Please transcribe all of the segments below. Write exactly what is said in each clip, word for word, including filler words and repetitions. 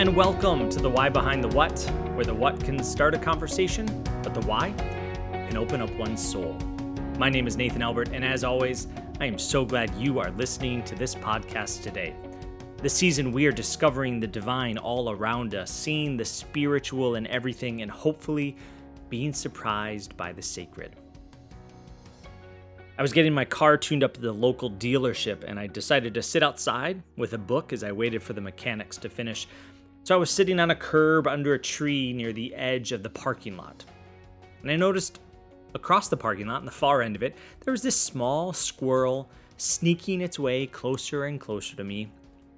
and welcome to The Why Behind The What, where the what can start a conversation, but the why can open up one's soul. My name is Nathan Albert, and as always, I am so glad you are listening to this podcast today. This season, we are discovering the divine all around us, seeing the spiritual in everything, and hopefully being surprised by the sacred. I was getting my car tuned up at the local dealership, and I decided to sit outside with a book as I waited for the mechanics to finish. So I was sitting on a curb under a tree near the edge of the parking lot. And I noticed across the parking lot, on the far end of it, there was this small squirrel sneaking its way closer and closer to me,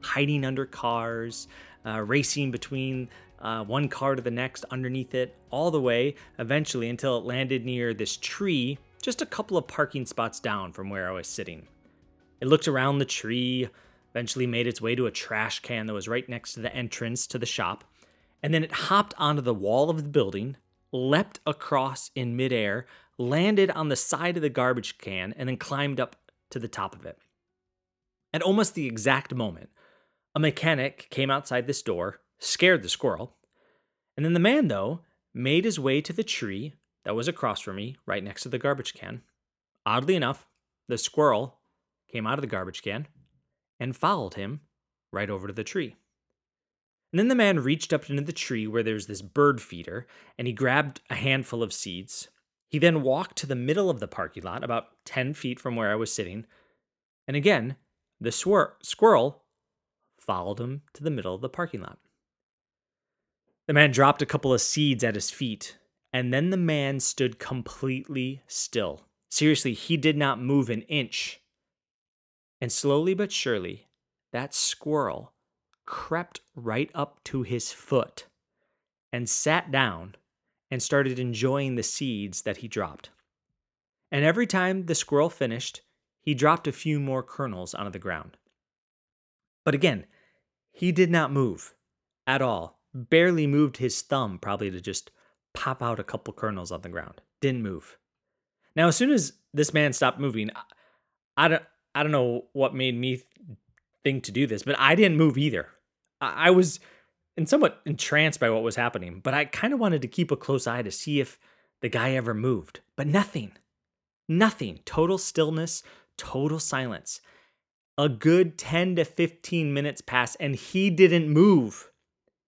hiding under cars, uh, racing between uh, one car to the next, underneath it, all the way, eventually until it landed near this tree, just a couple of parking spots down from where I was sitting. It looked around the tree, eventually made its way to a trash can that was right next to the entrance to the shop, and then it hopped onto the wall of the building, leapt across in midair, landed on the side of the garbage can, and then climbed up to the top of it. At almost the exact moment, a mechanic came outside this door, scared the squirrel, and then the man, though, made his way to the tree that was across from me, right next to the garbage can. Oddly enough, the squirrel came out of the garbage can and followed him right over to the tree. And then the man reached up into the tree where there's this bird feeder, and he grabbed a handful of seeds. He then walked to the middle of the parking lot, about ten feet from where I was sitting, and again, the swir- squirrel followed him to the middle of the parking lot. The man dropped a couple of seeds at his feet, and then the man stood completely still. Seriously, he did not move an inch. And slowly but surely, that squirrel crept right up to his foot and sat down and started enjoying the seeds that he dropped. And every time the squirrel finished, he dropped a few more kernels onto the ground. But again, he did not move at all, barely moved his thumb probably to just pop out a couple kernels on the ground. Didn't move. Now, as soon as this man stopped moving, I don't, I don't know what made me think to do this, but I didn't move either. I was somewhat entranced by what was happening, but I kind of wanted to keep a close eye to see if the guy ever moved. But nothing, nothing, total stillness, total silence. A good ten to fifteen minutes passed, and he didn't move.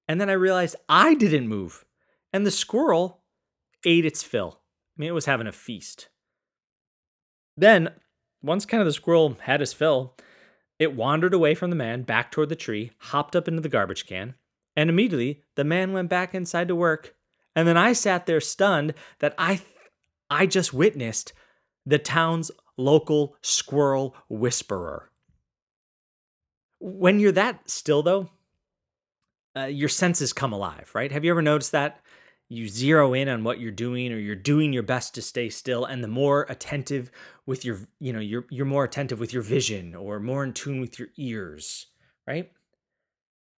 And then I realized I didn't move. And the squirrel ate its fill. I mean, it was having a feast. Then, once kind of the squirrel had his fill, it wandered away from the man, back toward the tree, hopped up into the garbage can, and immediately the man went back inside to work. And then I sat there stunned that I, th- I just witnessed the town's local squirrel whisperer. When you're that still, though, uh, your senses come alive, right? Have you ever noticed that? You zero in on what you're doing, or you're doing your best to stay still, and the more attentive with your, you know, you're you're more attentive with your vision, or more in tune with your ears, right?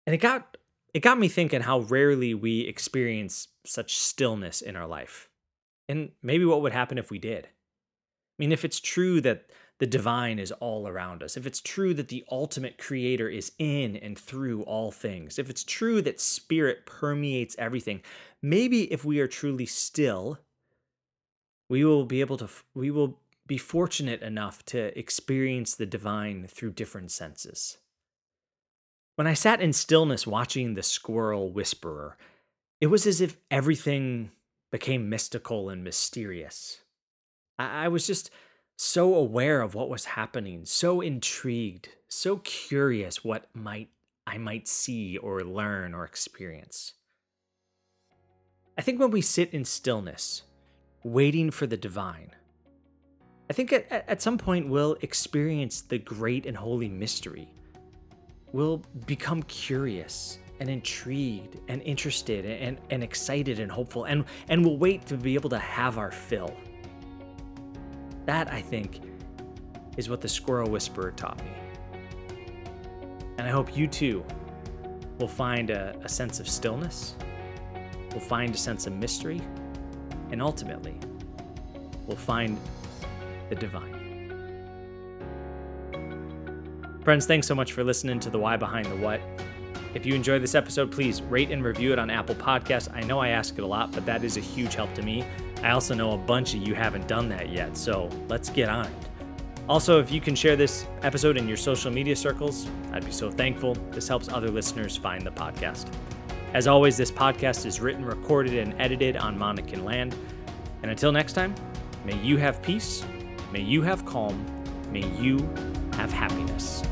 And it got it got me thinking how rarely we experience such stillness in our life, and maybe what would happen if we did. I mean, if it's true that the divine is all around us, if it's true that the ultimate creator is in and through all things, if it's true that spirit permeates everything, maybe if we are truly still, we will be able to, we will be fortunate enough to experience the divine through different senses. When I sat in stillness watching the squirrel whisperer, it was as if everything became mystical and mysterious. I, I was just so aware of what was happening, so intrigued, so curious what might I might see or learn or experience. I think when we sit in stillness, waiting for the divine, I think at, at some point we'll experience the great and holy mystery. We'll become curious and intrigued and interested and, and excited and hopeful, and, and we'll wait to be able to have our fill. That, I think, is what the squirrel whisperer taught me. And I hope you too will find a, a sense of stillness, will find a sense of mystery, and ultimately will find the divine. Friends, thanks so much for listening to The Why Behind the What. If you enjoyed this episode, please rate and review it on Apple Podcasts. I know I ask it a lot, but that is a huge help to me. I also know a bunch of you haven't done that yet, so let's get on it. Also, if you can share this episode in your social media circles, I'd be so thankful. This helps other listeners find the podcast. As always, this podcast is written, recorded, and edited on Monacan land. And until next time, may you have peace, may you have calm, may you have happiness.